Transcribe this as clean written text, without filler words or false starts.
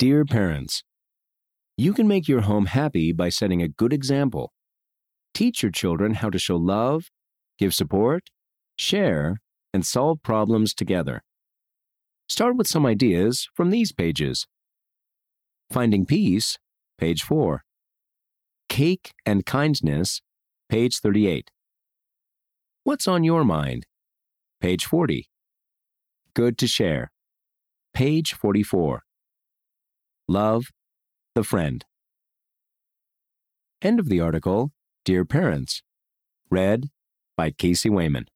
Dear parents, you can make your home happy by setting a good example. Teach your children how to show love, give support, share, and solve problems together. Start with some ideas from these pages. Finding Peace, page 4. Cake and Kindness, page 38. What's on Your Mind, page 40. Good to Share, page 44. Love, the Friend. End of the article, Dear Parents, read by Casey Wayman.